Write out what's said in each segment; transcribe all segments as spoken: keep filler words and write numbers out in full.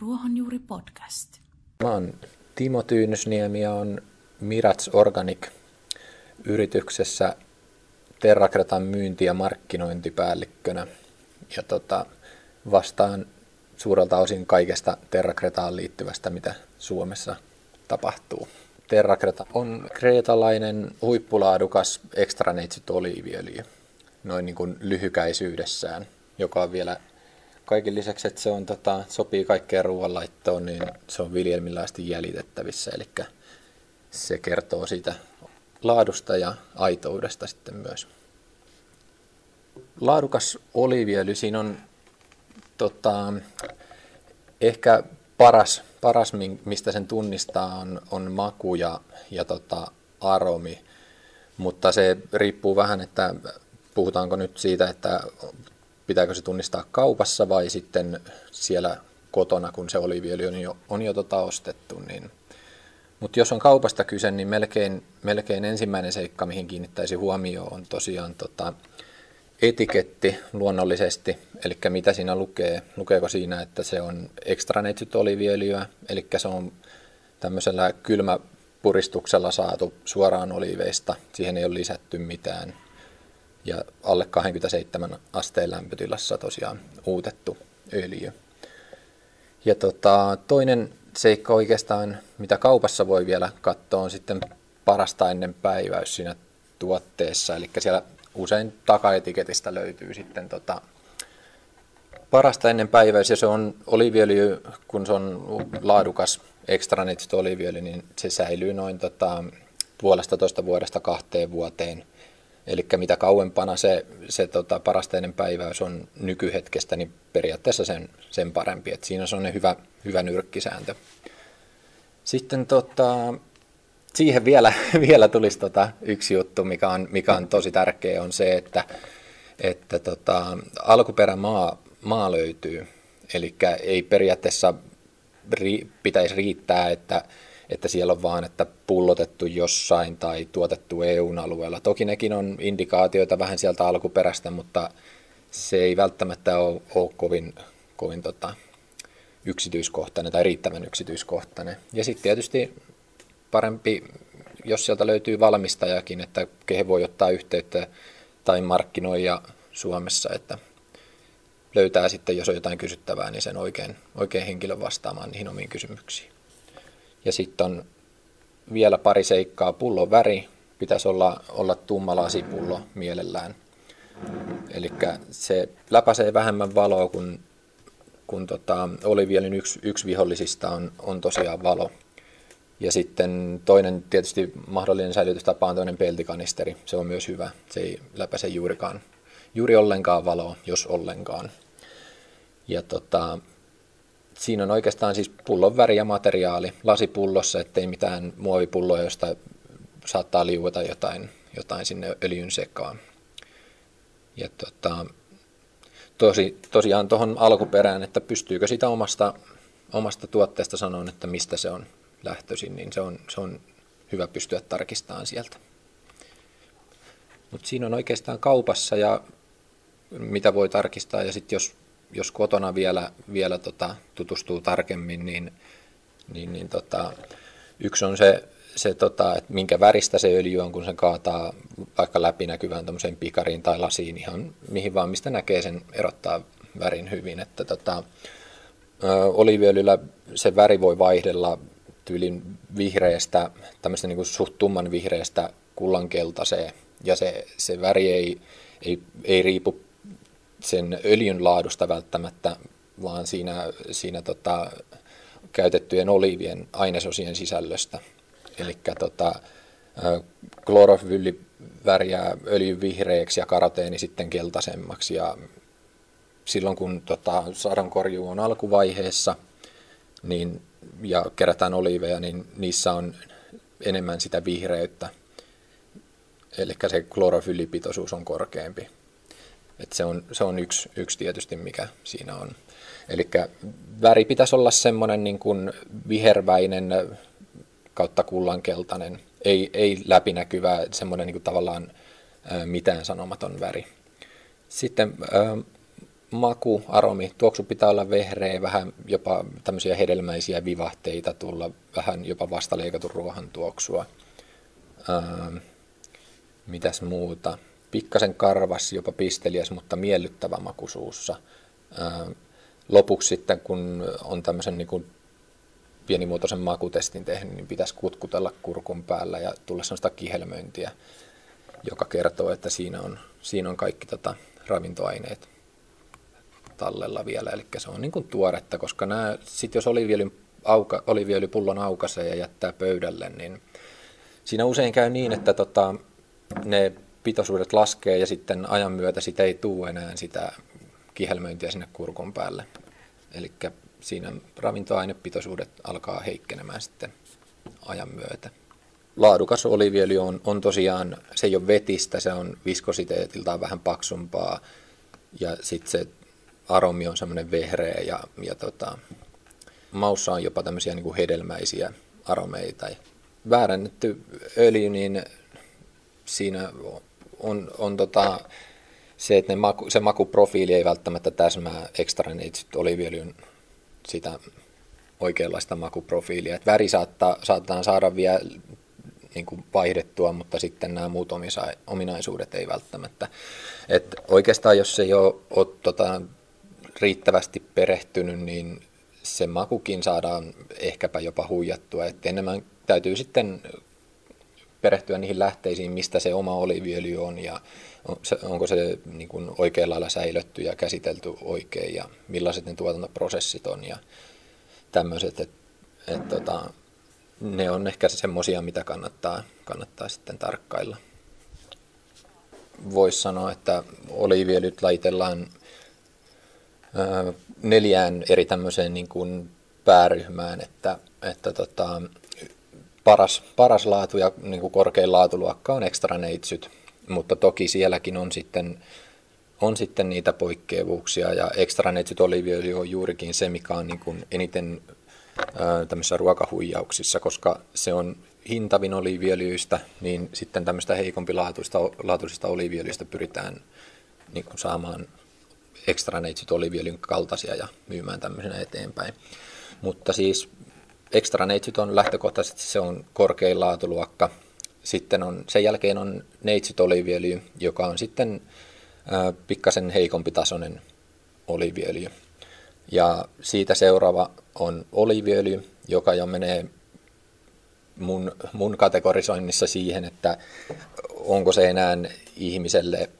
Ruohonjuuri podcast. Mä oon Timo Tyynösniemi ja on Mirats Organic yrityksessä Terra Cretan myynti- ja markkinointipäällikkönä ja tota, vastaan suurelta osin kaikesta Terra Cretaan liittyvästä, mitä Suomessa tapahtuu. Terra Creta on kreetalainen huippulaadukas ekstraneitsyt oliiviöljy, noin niin kuin lyhykäisyydessään, joka on vielä kaiken lisäksi, että se on, tota, sopii kaikkeen ruoanlaittoon, niin se on viljelmillä asti jäljitettävissä, eli se kertoo siitä laadusta ja aitoudesta sitten myös. Laadukas oliiviöljy, siinä on tota, ehkä paras, paras, mistä sen tunnistaa, on, on maku ja, ja tota, aromi, mutta se riippuu vähän, että puhutaanko nyt siitä, että pitääkö se tunnistaa kaupassa vai sitten siellä kotona, kun se oliiviöljy on jo, on jo tota ostettu. Niin. Mutta jos on kaupasta kyse, niin melkein, melkein ensimmäinen seikka, mihin kiinnittäisi huomioon, on tosiaan tota etiketti luonnollisesti, eli mitä siinä lukee. Lukeeko siinä, että se on ekstraneitsyt oliiviöljyä, eli se on tämmöisellä kylmäpuristuksella saatu suoraan oliiveista, siihen ei ole lisätty mitään. Ja alle kaksikymmentäseitsemän asteen lämpötilassa tosiaan uutettu öljy. Ja tota, toinen seikka oikeastaan, mitä kaupassa voi vielä katsoa, on sitten parasta ennen päiväys siinä tuotteessa. Eli siellä usein takaetiketistä löytyy sitten tota parasta ennen päiväys. Ja se on oliiviöljy, kun se on laadukas ekstraneitsyt oliiviöljy, niin se säilyy noin tota, puolestatoista vuodesta kahteen vuoteen. Eli mitä kauempana se, se tota, parasteinen päiväys on nykyhetkestä, niin periaatteessa sen, sen parempi. Et siinä on hyvä, hyvä nyrkkisääntö. Sitten tota, siihen vielä, vielä tulisi tota, yksi juttu, mikä on, mikä on tosi tärkeä, on se, että, että tota, alkuperämaa maa löytyy. Eli ei periaatteessa ri, pitäisi riittää, että että siellä on vaan, että pullotettu jossain tai tuotettu E U-alueella. Toki nekin on indikaatioita vähän sieltä alkuperästä, mutta se ei välttämättä ole, ole kovin, kovin tota, yksityiskohtainen tai riittävän yksityiskohtainen. Ja sitten tietysti parempi, jos sieltä löytyy valmistajakin, että kehen voi ottaa yhteyttä tai markkinoija Suomessa, että löytää sitten, jos on jotain kysyttävää, niin sen oikein, oikein henkilön vastaamaan niihin omiin kysymyksiin. Ja sitten on vielä pari seikkaa. Pullon väri pitäisi olla, olla tumma lasipullo mielellään. Eli se läpäisee vähemmän valoa, kun, kun tota, oliiviöljyn yksi, yksi vihollisista on, on tosiaan valo. Ja sitten toinen tietysti mahdollinen säilytystapa on toinen peltikanisteri. Se on myös hyvä. Se ei läpäise juurikaan, juuri ollenkaan valoa, jos ollenkaan. Ja tota, siinä on oikeastaan siis pullon väri ja materiaali lasipullossa, ettei mitään muovipulloa, josta saattaa liueta jotain, jotain sinne öljyn sekaan. Ja tota, tosi, tosiaan tuohon alkuperään, että pystyykö sitä omasta, omasta tuotteesta sanoa, että mistä se on lähtöisin, niin se on, se on hyvä pystyä tarkistamaan sieltä. Mutta siinä on oikeastaan kaupassa ja mitä voi tarkistaa ja sitten jos Jos kotona vielä, vielä tota, tutustuu tarkemmin, niin, niin, niin tota, yksi on se, se tota, että minkä väristä se öljy on, kun sen kaataa vaikka läpinäkyvään tuommoiseen pikariin tai lasiin, ihan mihin vaan, mistä näkee sen erottaa värin hyvin. Että, tota, oliiviöljyllä se väri voi vaihdella tyylin vihreästä, tämmöistä niin kuin suht tumman vihreästä kullankeltaiseen, ja se, se väri ei, ei, ei riipu sen öljyn laadusta välttämättä, vaan siinä, siinä tota, käytettyjen oliivien ainesosien sisällöstä. Eli tota, klorofylli värjää öljyn vihreäksi ja karoteeni sitten keltaisemmaksi. Ja silloin kun tota, sadonkorjuu on alkuvaiheessa niin, ja kerätään oliiveja, niin niissä on enemmän sitä vihreyttä. Eli se klorofyllipitoisuus on korkeampi. Et se on, se on yksi, yksi tietysti, mikä siinä on. Eli väri pitäisi olla semmoinen niin kuin viherväinen kautta kullankeltainen, ei, ei läpinäkyvä, semmoinen niin kuin tavallaan mitään sanomaton väri. Sitten maku, aromi, tuoksu pitää olla vehreä, vähän jopa tämmöisiä hedelmäisiä vivahteita tulla, vähän jopa vastaleikatun ruohan tuoksua. Ähm, mitäs muuta? Pikkasen karvas, jopa pisteliäs, mutta miellyttävä maku suussa. Ähm, lopuksi sitten, kun on tämmöisen niin kuin pienimuotoisen makutestin tehnyt, niin pitäisi kutkutella kurkun päällä ja tulla semmoista kihelmöintiä, joka kertoo, että siinä on, siinä on kaikki tota ravintoaineet tallella vielä, eli se on niin kuin tuoretta, koska nämä, sit jos oliiviöljyn auka, oliiviöljypullon aukaisee ja jättää pöydälle, niin siinä usein käy niin, että tota, ne pitoisuudet laskee ja sitten ajan myötä sit ei tule enää sitä kihelmöintiä sinne kurkun päälle. Eli siinä ravintoainepitoisuudet alkaa heikkenemään sitten ajan myötä. Laadukas oliiviöljy on, on tosiaan, se ei ole vetistä, se on viskositeetiltaan vähän paksumpaa ja sitten se aromi on semmoinen vehreä ja, ja tota, maussa on jopa tämmöisiä niin kuin hedelmäisiä aromeita. Väärännetty öljy, niin siinä on, on tota, se, että ne maku, se makuprofiili ei välttämättä täsmää ekstra oliiviöljyn sitä oikeanlaista makuprofiilia. Et väri saattaa, saattaa saada vielä niin kuin vaihdettua, mutta sitten nämä muut ominaisuudet ei välttämättä. Et oikeastaan jos ei ole, ole tota, riittävästi perehtynyt, niin se makukin saadaan ehkäpä jopa huijattua. Et enemmän täytyy sitten perehtyä niihin lähteisiin, mistä se oma oliiviöljy on ja onko se niin kuin oikealla lailla säilötty ja käsitelty oikein ja millaiset ne tuotantoprosessit on ja tämmöiset. Et, et, tota, ne on ehkä semmoisia, mitä kannattaa, kannattaa sitten tarkkailla. Voisi sanoa, että oliiviöljyt laitellaan ää, neljään eri tämmöiseen niin kuin pääryhmään, että, että tota, paras, paras laatu ja niin kuin korkein laatuluokka on extra neitsyt, mutta toki sielläkin on sitten, on sitten niitä poikkeavuuksia ja extra neitsyt oliiviöljy on juurikin se, mikä on niin kuin eniten tämmöisissä ruokahuijauksissa, koska se on hintavin oliiviöljyistä, niin sitten tämmöistä heikompilaatuisista oliiviöljyistä pyritään niin kuin saamaan extra neitsyt oliiviöljyn kaltaisia ja myymään tämmöisenä eteenpäin. Mutta siis extra neitsyt on lähtökohtaisesti se on korkein laatuluokka. Sitten on, sen jälkeen on neitsyt oliiviöljy, joka on sitten äh, pikkasen heikompi tasoinen oliiviöljy. Ja siitä seuraava on oliiviöljy, joka jo menee mun, mun kategorisoinnissa siihen, että onko se enää ihmiselle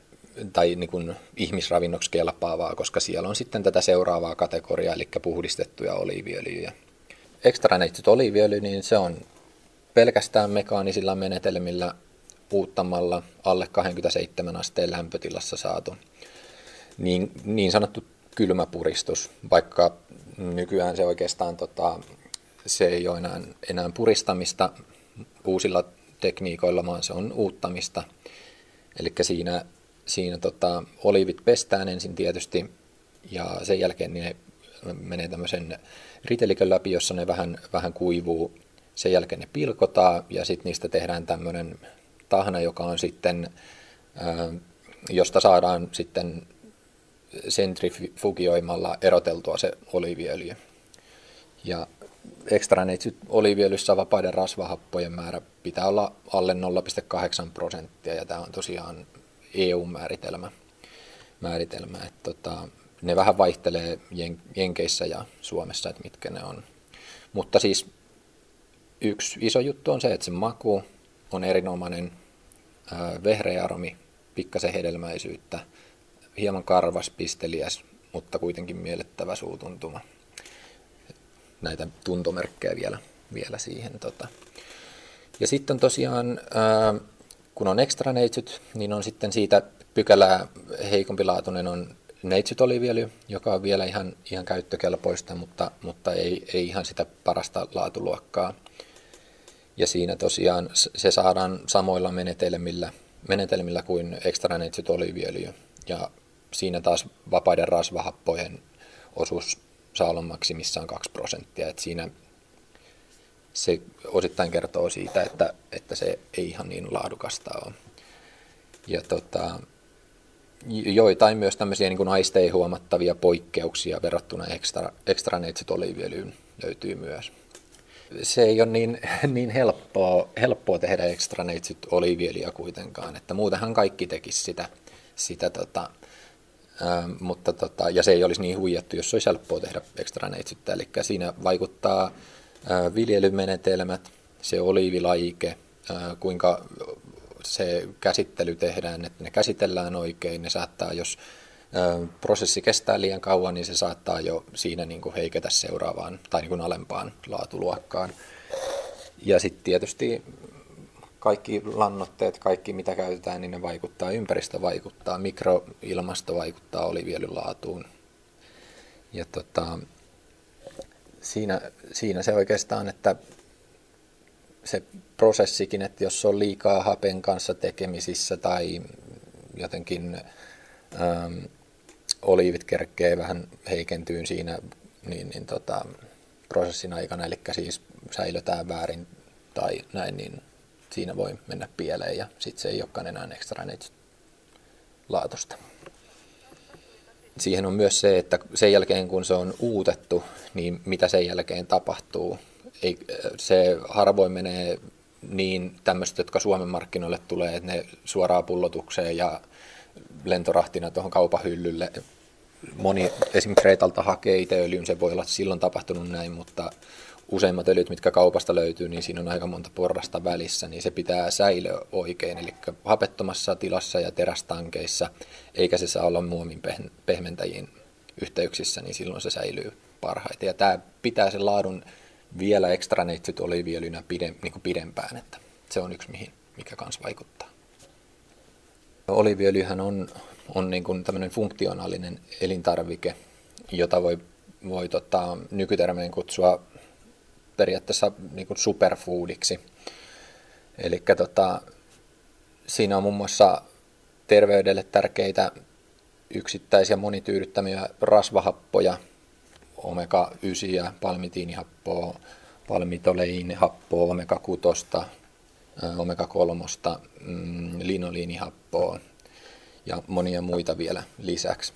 tai niin kuin ihmisravinnoksi kelpaavaa, koska siellä on sitten tätä seuraavaa kategoriaa, eli puhdistettuja oliiviöljyjä. Extra neitsyt oliiviöljy, niin se on pelkästään mekaanisilla menetelmillä uuttamalla alle kaksikymmentäseitsemän asteen lämpötilassa saatu niin, niin sanottu kylmäpuristus, vaikka nykyään se oikeastaan tota, se ei ole enää, enää puristamista uusilla tekniikoilla, vaan se on uuttamista. Eli siinä, siinä tota, oliivit pestään ensin tietysti ja sen jälkeen ne menee tämmöisen ritelikön läpi, jossa ne vähän, vähän kuivuu. Sen jälkeen ne pilkotaan ja sitten niistä tehdään tämmöinen tahna, joka on sitten, ää, josta saadaan sitten sentrifugioimalla eroteltua se oliiviöljy. Ja extra neitsyt oliiviöljyssä vapaiden rasvahappojen määrä pitää olla alle nolla pilkku kahdeksan prosenttia, ja tämä on tosiaan E U-määritelmä. Määritelmä. Et tota, ne vähän vaihtelee Jen- Jenkeissä ja Suomessa, että mitkä ne on. Mutta siis yksi iso juttu on se, että se maku on erinomainen, äh, vehreä aromi, pikkasen hedelmäisyyttä, hieman karvas, pisteliäs, mutta kuitenkin miellyttävä suutuntuma. Näitä tuntomerkkejä vielä, vielä siihen. Tota. Ja sitten tosiaan, ää, kun on extra neitsyt, niin on sitten siitä pykälää heikompilaatuinen on neitsyt oliiviöljy, joka on vielä ihan, ihan käyttökelpoista, mutta, mutta ei, ei ihan sitä parasta laatuluokkaa. Ja siinä tosiaan se saadaan samoilla menetelmillä, menetelmillä kuin extra neitsyt oliiviöljy. Ja siinä taas vapaiden rasvahappojen osuus saa olla maksimissaan kaksi prosenttia. Et siinä se osittain kertoo siitä, että, että se ei ihan niin laadukasta ole. Ja tota, joitain myös tämmöisiä niin aistein huomattavia poikkeuksia verrattuna extra, extra neitsyt oliiviöljyyn löytyy myös. Se ei ole niin, niin helppoa, helppoa tehdä extra neitsyt oliiviöljyä kuitenkaan, että muutenhan kaikki tekisi sitä, sitä tota, ä, mutta tota, ja se ei olisi niin huijattu, jos se olisi helppoa tehdä extra neitsyttä, eli siinä vaikuttaa ä, viljelymenetelmät, se oliivilajike, ä, kuinka se käsittely tehdään, että ne käsitellään oikein, ne saattaa, jos ö, prosessi kestää liian kauan, niin se saattaa jo siinä niin kuin heiketä seuraavaan tai niin kuin alempaan laatuluokkaan. Ja sitten tietysti kaikki lannoitteet, kaikki mitä käytetään, niin ne vaikuttaa, ympäristö vaikuttaa, mikroilmasto vaikuttaa oliiviöljyn laatuun. Ja tota, siinä, siinä se oikeastaan, että se prosessikin, että jos on liikaa hapen kanssa tekemisissä tai jotenkin ähm, oliivit kerkee vähän heikentyyn siinä niin, niin tota, prosessin aikana, eli siis säilötään väärin tai näin, niin siinä voi mennä pieleen ja sitten se ei olekaan enää extra neitsyt laatusta. Siihen on myös se, että sen jälkeen kun se on uutettu, niin mitä sen jälkeen tapahtuu. Ei, se harvoin menee niin tämmöiset, jotka Suomen markkinoille tulee, että ne suoraan pullotukseen ja lentorahtina tuohon kaupahyllylle. Moni esimerkiksi Kreetalta hakee itse öljyn, se voi olla silloin tapahtunut näin, mutta useimmat öljyt, mitkä kaupasta löytyy, niin siinä on aika monta porrasta välissä, niin se pitää säilyä oikein, eli hapettomassa tilassa ja terästankeissa, eikä se saa olla muovin pehmentäjiin yhteyksissä, niin silloin se säilyy parhaiten. Ja tämä pitää sen laadun vielä extra neitsyt oliiviöljynä pide, niin kuin pidempään, että se on yksi mihin, mikä kans vaikuttaa. Oliiviöljyhän on, on niin kuin tämmöinen funktionaalinen elintarvike, jota voi, voi tota, nykytermein kutsua periaatteessa niin kuin superfoodiksi. Eli tota, siinä on muun muassa terveydelle tärkeitä yksittäisiä monityydyttämiä rasvahappoja, omega yhdeksän, palmitiinihappoa, palmitoleiinihappoa, omega kuusi, omega kolme, linoliinihappoa ja monia muita vielä lisäksi.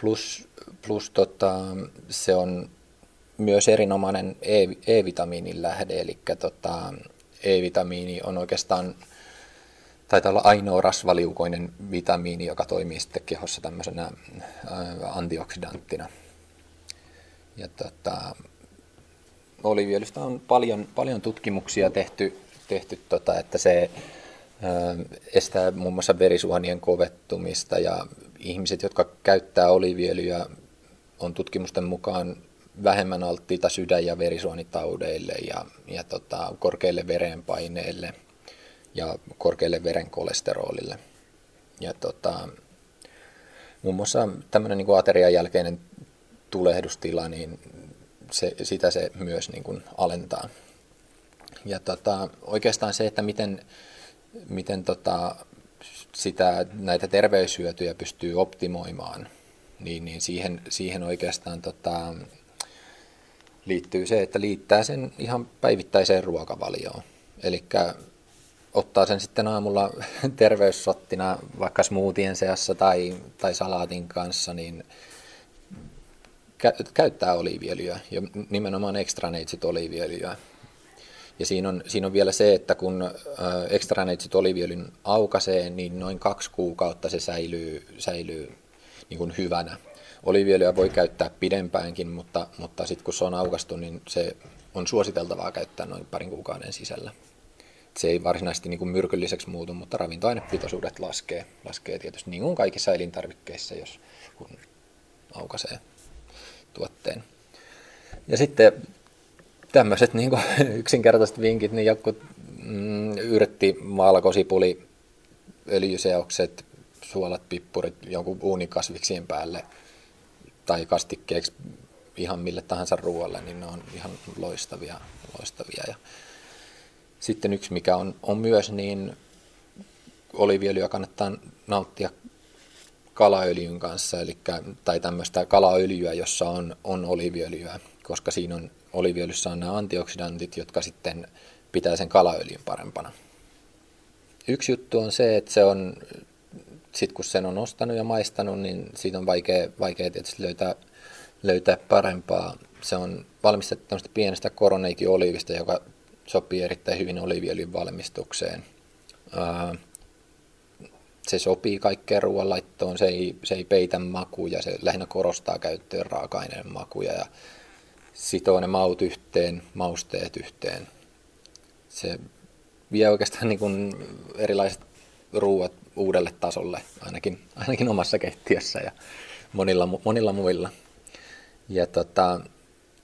Plus, plus tota, se on myös erinomainen E-vitamiinin lähde, eli tota, E-vitamiini on oikeastaan, taitaa olla ainoa rasvaliukoinen vitamiini, joka toimii sitten kehossa tämmöisenä antioksidanttina. Ja tota, oliiviöljystä on paljon, paljon tutkimuksia tehty, tehty tota, että se ö, estää muun muassa verisuonien kovettumista ja ihmiset, jotka käyttää oliiviöljyä, on tutkimusten mukaan vähemmän alttiita sydän- ja verisuonitaudeille ja, ja tota, korkeille verenpaineille ja korkeille verenkolesterolille. Ja tota, muun muassa tämmöinen niin kuin aterian jälkeinen tulehdustila, niin se, sitä se myös niin kuin alentaa. Ja tota, oikeastaan se, että miten, miten tota, sitä, näitä terveyshyötyjä pystyy optimoimaan, niin, niin siihen, siihen oikeastaan tota, liittyy se, että liittää sen ihan päivittäiseen ruokavalioon. Eli ottaa sen sitten aamulla terveyssottina vaikka smoothien seassa tai, tai salaatin kanssa, niin käyttää oliiviöljyä ja nimenomaan extra neitsyt oliiviöljyä. Ja siinä on, siinä on vielä se, että kun extra neitsyt oliiviöljyn aukaisee, niin noin kaksi kuukautta se säilyy, säilyy niin kuin hyvänä. Oliiviöljyä voi käyttää pidempäänkin, mutta, mutta sitten kun se on aukaistu, niin se on suositeltavaa käyttää noin parin kuukauden sisällä. Se ei varsinaisesti niin kuin myrkylliseksi muutu, mutta ravintoainepitoisuudet laskee, laskee tietysti niin kuin kaikissa elintarvikkeissa, jos kun aukaisee tuotteen. Ja sitten tämmöiset niin kuin yksinkertaiset vinkit, niin jotkut mm, yrtti, maalakosipuli, öljyseokset, suolat, pippurit jonkun uunikasviksien päälle tai kastikkeeksi ihan mille tahansa ruoalle, niin ne on ihan loistavia. loistavia. Ja sitten yksi, mikä on, on myös, niin oliiviöljyä kannattaa nauttia kalaöljyn kanssa, eli, tai tämmöistä kalaöljyä, jossa on, on oliiviöljyä, koska siinä on, oliiviöljyssä on nämä antioksidantit, jotka sitten pitää sen kalaöljyn parempana. Yksi juttu on se, että se on, sitten kun sen on ostanut ja maistanut, niin siitä on vaikea, vaikea tietysti löytää, löytää parempaa. Se on valmistettu tämmöistä pienestä koroneiki-oliivista, joka sopii erittäin hyvin oliiviöljyn valmistukseen. Se sopii kaikkeen ruoanlaittoon, se ei, se ei peitä makuja, se lähinnä korostaa käyttöön raaka-aineen makuja ja sitoo ne maut yhteen, mausteet yhteen. Se vie oikeastaan niin kuin erilaiset ruuat uudelle tasolle, ainakin, ainakin omassa keittiössä ja monilla, monilla muilla. Ja tota,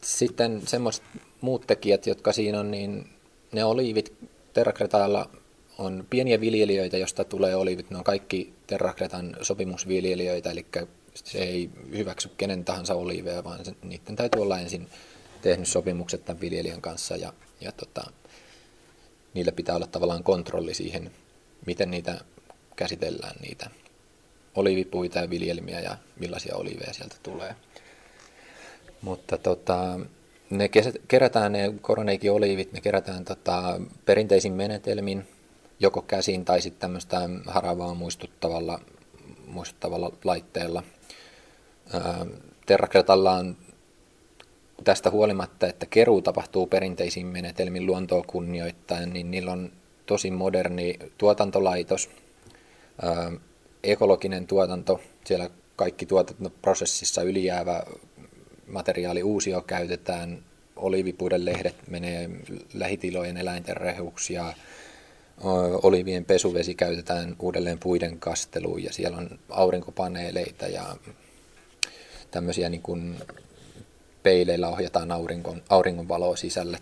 sitten semmoiset muut tekijät, jotka siinä on, niin ne oliivit Terra Cretalla on pieniä viljelijöitä, josta tulee oliivit. Ne on kaikki Terra Cretan sopimusviljelijöitä, eli se ei hyväksy kenen tahansa oliiveja, vaan niiden täytyy olla ensin tehnyt sopimukset tämän viljelijän kanssa ja, ja tota, niillä pitää olla tavallaan kontrolli siihen, miten niitä käsitellään, niitä oliivipuita ja viljelmiä ja millaisia oliiveja sieltä tulee. Mutta tota, ne kerätään, ne koroneiki-oliivit, ne kerätään tota, perinteisin menetelmin, joko käsin tai sitten tämmöistä haravaa muistuttavalla, muistuttavalla laitteella. Ää, Terra Cretalla on tästä huolimatta, että keruu tapahtuu perinteisin menetelmin luontoa kunnioittain, niin niillä on tosi moderni tuotantolaitos, ää, ekologinen tuotanto, siellä kaikki tuotantoprosessissa ylijäävä materiaali uusio käytetään, oliivipuiden lehdet menee lähitilojen eläinten rehuksi ja oliivien pesuvesi käytetään uudelleen puiden kasteluun ja siellä on aurinkopaneeleita ja tämmöisiä niin kuin peileillä ohjataan aurinkon, auringonvaloa sisälle,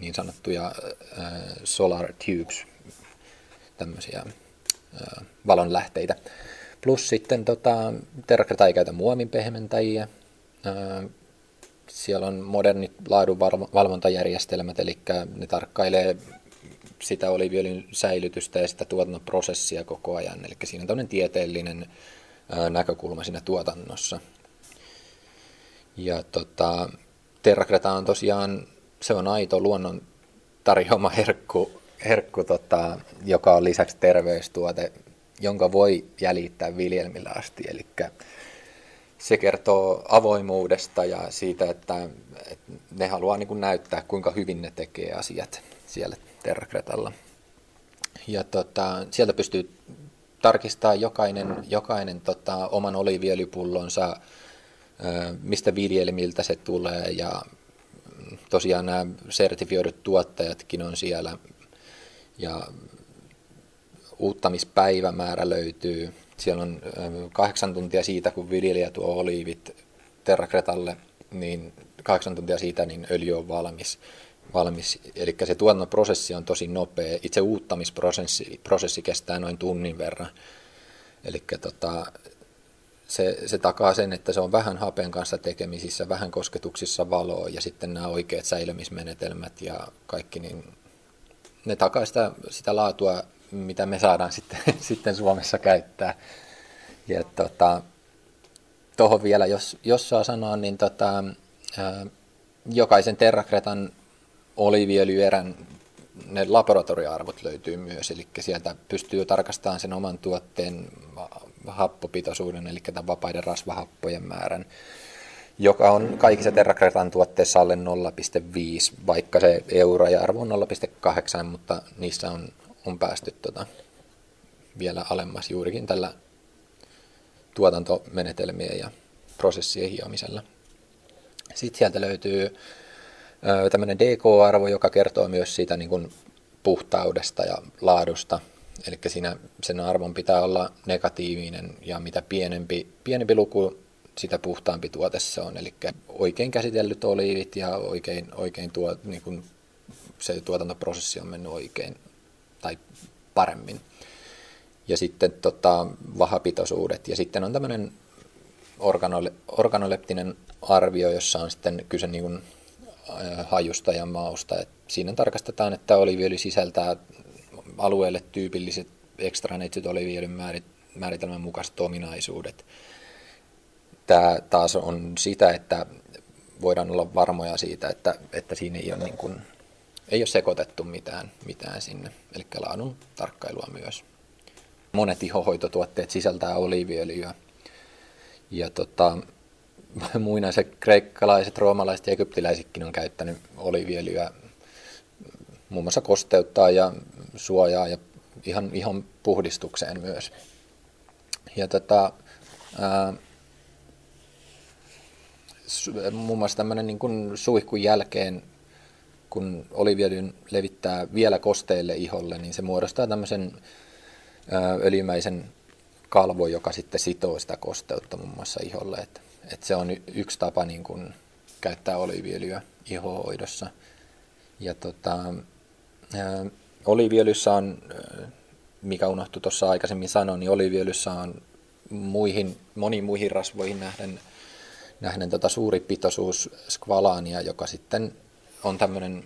niin sanottuja äh, solar tubes, tämmöisiä äh, valonlähteitä. Plus sitten tota, Terra Creta ei käytä muovin pehmentäjiä. Siellä on modernit laadunvalvontajärjestelmät, eli ne tarkkailee sitä oliiviöljyn säilytystä ja sitä tuotantoprosessia koko ajan. Eli siinä on tämmöinen tieteellinen näkökulma siinä tuotannossa. Ja tota, Terra Creta on tosiaan, se on aito luonnon tarjoama herkku, herkku tota, joka on lisäksi terveystuote, jonka voi jäljittää viljelmillä asti. Eli se kertoo avoimuudesta ja siitä, että ne haluaa niin kuin näyttää, kuinka hyvin ne tekee asiat siellä Terra Cretalla. Ja tota, sieltä pystyy tarkistamaan jokainen, jokainen tota, oman oliiviöljypullonsa, mistä viljelmiltä se tulee. Ja tosiaan nämä sertifioidut tuottajatkin on siellä. Ja uuttamispäivämäärä löytyy. Siellä on kahdeksan tuntia siitä, kun viljelijä tuo oliivit Terra Cretalle, niin kahdeksan tuntia siitä niin öljy on valmis. valmis. Eli se tuotantoprosessi on tosi nopea. Itse uuttamisprosessi prosessi kestää noin tunnin verran. Eli tota, se, se takaa sen, että se on vähän hapen kanssa tekemisissä, vähän kosketuksissa valoa ja sitten nämä oikeat säilymismenetelmät ja kaikki, niin ne takaa sitä, sitä laatua, mitä me saadaan sitten, sitten Suomessa käyttää. Ja tuohon tota, vielä, jos, jos saa sanoa, niin tota, ää, jokaisen Terra Cretan oliiviöljyerän ne laboratorioarvot löytyy myös, eli sieltä pystyy tarkastamaan sen oman tuotteen happopitoisuuden, eli tämän vapaiden rasvahappojen määrän, joka on kaikissa Terra Cretan tuotteissa alle nolla pilkku viisi, vaikka se E U-raja-arvo on nolla pilkku kahdeksan, mutta niissä on on päästy tota, vielä alemmas juurikin tällä tuotantomenetelmien ja prosessien hiomisella. Sitten sieltä löytyy ö, tämmöinen D K-arvo, joka kertoo myös siitä niin kuin puhtaudesta ja laadusta. Eli siinä sen arvon pitää olla negatiivinen ja mitä pienempi, pienempi luku, sitä puhtaampi tuote se on. Eli oikein käsitellyt oliivit ja oikein, oikein tuo, niin kuin se tuotantoprosessi on mennyt oikein tai paremmin. Ja sitten tota, vahapitoisuudet. Ja sitten on tämmöinen organole- organoleptinen arvio, jossa on sitten kyse niin kuin, äh, hajusta ja mausta. Et siinä tarkastetaan, että oliiviöljy sisältää alueelle tyypilliset ekstraneitsyt oliiviöljyn määrit, määritelmän mukaiset ominaisuudet. Tämä taas on sitä, että voidaan olla varmoja siitä, että, että siinä ei ole niin kuin, ei ole sekoitettu mitään, mitään sinne, eli laadun tarkkailua myös. Monet ihohoitotuotteet sisältää oliiviöljyä. Ja tota, muinaiset kreikkalaiset, roomalaiset ja egyptiläisetkin on käyttänyt oliiviöljyä muun muassa kosteuttaa ja suojaa ja ihan ihon puhdistukseen myös. Ja tota, ää, muun muassa tämmöinen niin kuin suihkun jälkeen, kun oliiviöljyn levittää vielä kosteille iholle, niin se muodostaa tämmöisen öljymäisen kalvo, joka sitten sitoo sitä kosteutta muun muassa iholle. Et, et se on yksi tapa niin kun käyttää oliiviöljyä ihohoidossa. Ja tota, oliiviöljyssä on, mikä unohtui tuossa aikaisemmin sanoa, niin oliiviöljyssä on muihin, moniin muihin rasvoihin nähden, nähden tota suuri pitoisuus skvalaania, joka sitten on tämmöinen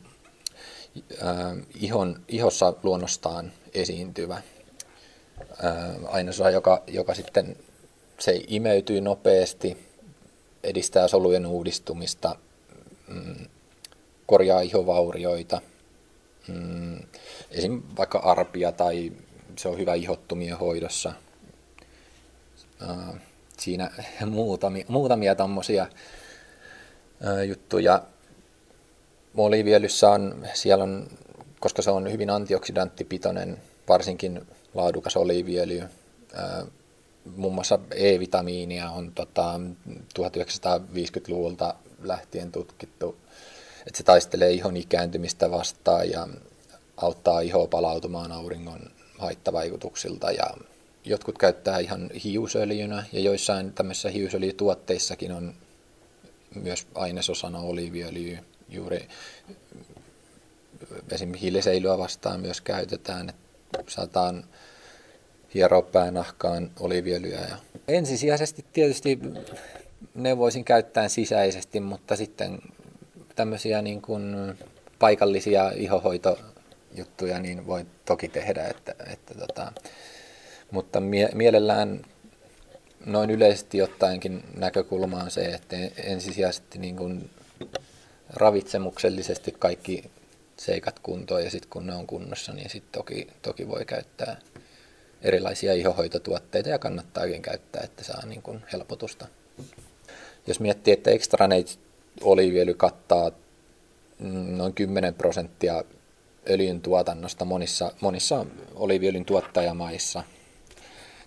ihon, ihossa luonnostaan esiintyvä ainesosa, joka, joka sitten se imeytyy nopeasti, edistää solujen uudistumista, korjaa ihovaurioita, esim. Vaikka arpia, tai se on hyvä ihottumien hoidossa. Siinä muutamia, muutamia tämmöisiä juttuja. Oliiviöljyssä on, siellä on, koska se on hyvin antioksidanttipitoinen, varsinkin laadukas oliiviöljy. Muun muassa E-vitamiinia on tota, tuhatyhdeksänsataaviisikymmentäluvulta lähtien tutkittu, että se taistelee ihon ikääntymistä vastaan ja auttaa ihoa palautumaan auringon haittavaikutuksilta. Ja jotkut käyttää ihan hiusöljynä ja joissain tämmöisissä hiusöljytuotteissakin on myös ainesosana oliiviöljyä. Juuri esimerkiksi hiiliseilyä vastaan myös käytetään, että saataan hieroa päänahkaan oliiviöljyä. Ja ensisijaisesti tietysti neuvoisin käyttää sisäisesti, mutta sitten tämmöisiä niin kuin paikallisia ihohoitojuttuja niin voi toki tehdä. Että, että tota, mutta mie- mielellään noin yleisesti ottaenkin näkökulma on se, että ensisijaisesti niin kuin ravitsemuksellisesti kaikki seikat kuntoon, ja sitten kun ne on kunnossa, niin sitten toki, toki voi käyttää erilaisia ihohoitotuotteita ja kannattaakin käyttää, että saa niin kuin helpotusta. Jos miettii, että extranate oliiviöljy kattaa noin kymmenen prosenttia öljyn tuotannosta monissa, monissa oliiviöljyn tuottajamaissa,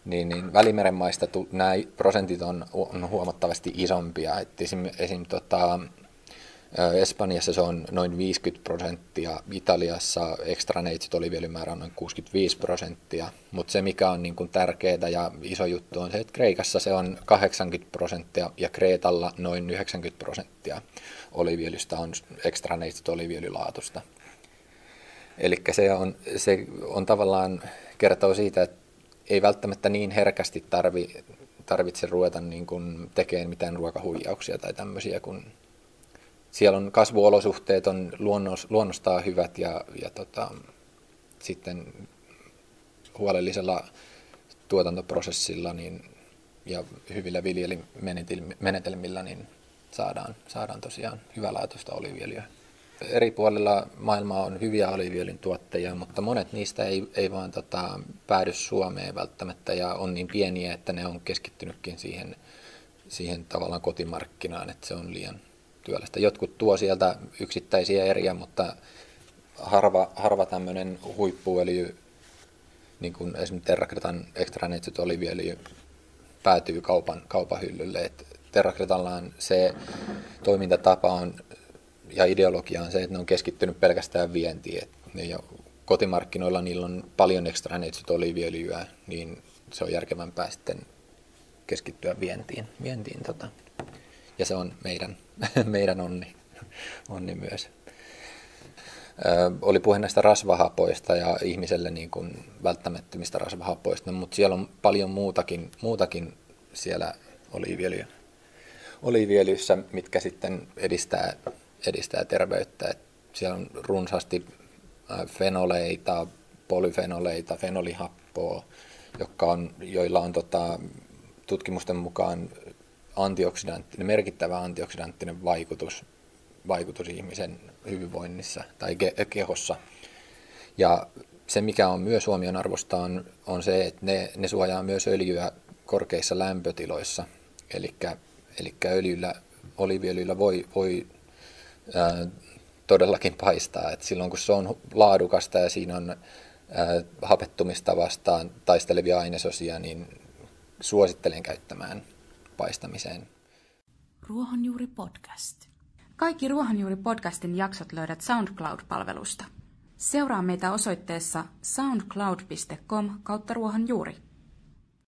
niin, niin Välimeren maista tu- nämä prosentit on, on huomattavasti isompia. Et esim, esim, tota, Espanjassa se on noin viisikymmentä prosenttia, Italiassa extranateit oliiviöljymäärä on noin kuusikymmentäviisi prosenttia, mutta se mikä on niin kuin tärkeää ja iso juttu on se, että Kreikassa se on kahdeksankymmentä prosenttia ja Kreetalla noin yhdeksänkymmentä prosenttia oliiviöljystä on extranateit oliiviöljylaatusta. Eli se on, se on tavallaan kertoo siitä, että ei välttämättä niin herkästi tarvi, tarvitse ruveta niin kuin tekemään mitään ruokahuijauksia tai tämmöisiä, kun siellä on kasvuolosuhteet on luonnos, luonnostaan hyvät ja, ja tota, sitten huolellisella tuotantoprosessilla niin, ja hyvillä viljelymenetelmillä niin saadaan, saadaan tosiaan hyvälaatuista oliiviöljyä. Eri puolilla maailmaa on hyviä oliiviöljyn tuottajia, mutta monet niistä ei, ei vaan tota, päädy Suomeen välttämättä ja on niin pieniä, että ne on keskittynytkin siihen, siihen tavallaan kotimarkkinaan, että se on liian työlästä. Jotkut tuo sieltä yksittäisiä eriä, mutta harva, harva tämmöinen huippuöljy, niin kuin esimerkiksi Terra Cretan extranateit oliiviöljy, päätyy kaupan, kaupan hyllylle. Et Terra Cretallaan se toimintatapa on, ja ideologia on se, että ne on keskittynyt pelkästään vientiin. Ja kotimarkkinoilla niillä on paljon extranateit oliiviöljyä, niin se on järkevämpää sitten keskittyä vientiin. vientiin tota. Ja se on meidän, meidän onni, onni myös. Ö, oli puhe näistä rasvahapoista ja ihmiselle niin kuin välttämättömistä rasvahapoista, mutta siellä on paljon muutakin, muutakin siellä oliiviöljy, oliiviöljyssä, mitkä sitten edistää, edistää terveyttä. Et siellä on runsaasti fenoleita, polyfenoleita, fenolihappoa, jotka on, joilla on tota, tutkimusten mukaan antioksidanttinen, merkittävä antioksidanttinen vaikutus, vaikutus ihmisen hyvinvoinnissa tai ke- kehossa. Ja se, mikä on myös huomionarvosta, on, on se, että ne, ne suojaa myös öljyä korkeissa lämpötiloissa. Eli öljyllä, oliiviöljyllä voi, voi ää, todellakin paistaa. Et silloin kun se on laadukasta ja siinä on ää, hapettumista vastaan taistelevia ainesosia, niin suosittelen käyttämään paistamiseen. Ruohonjuuri podcast. Kaikki Ruohonjuuri podcastin jaksot löydät SoundCloud-palvelusta. Seuraa meitä osoitteessa soundcloud piste com kautta ruohonjuuri.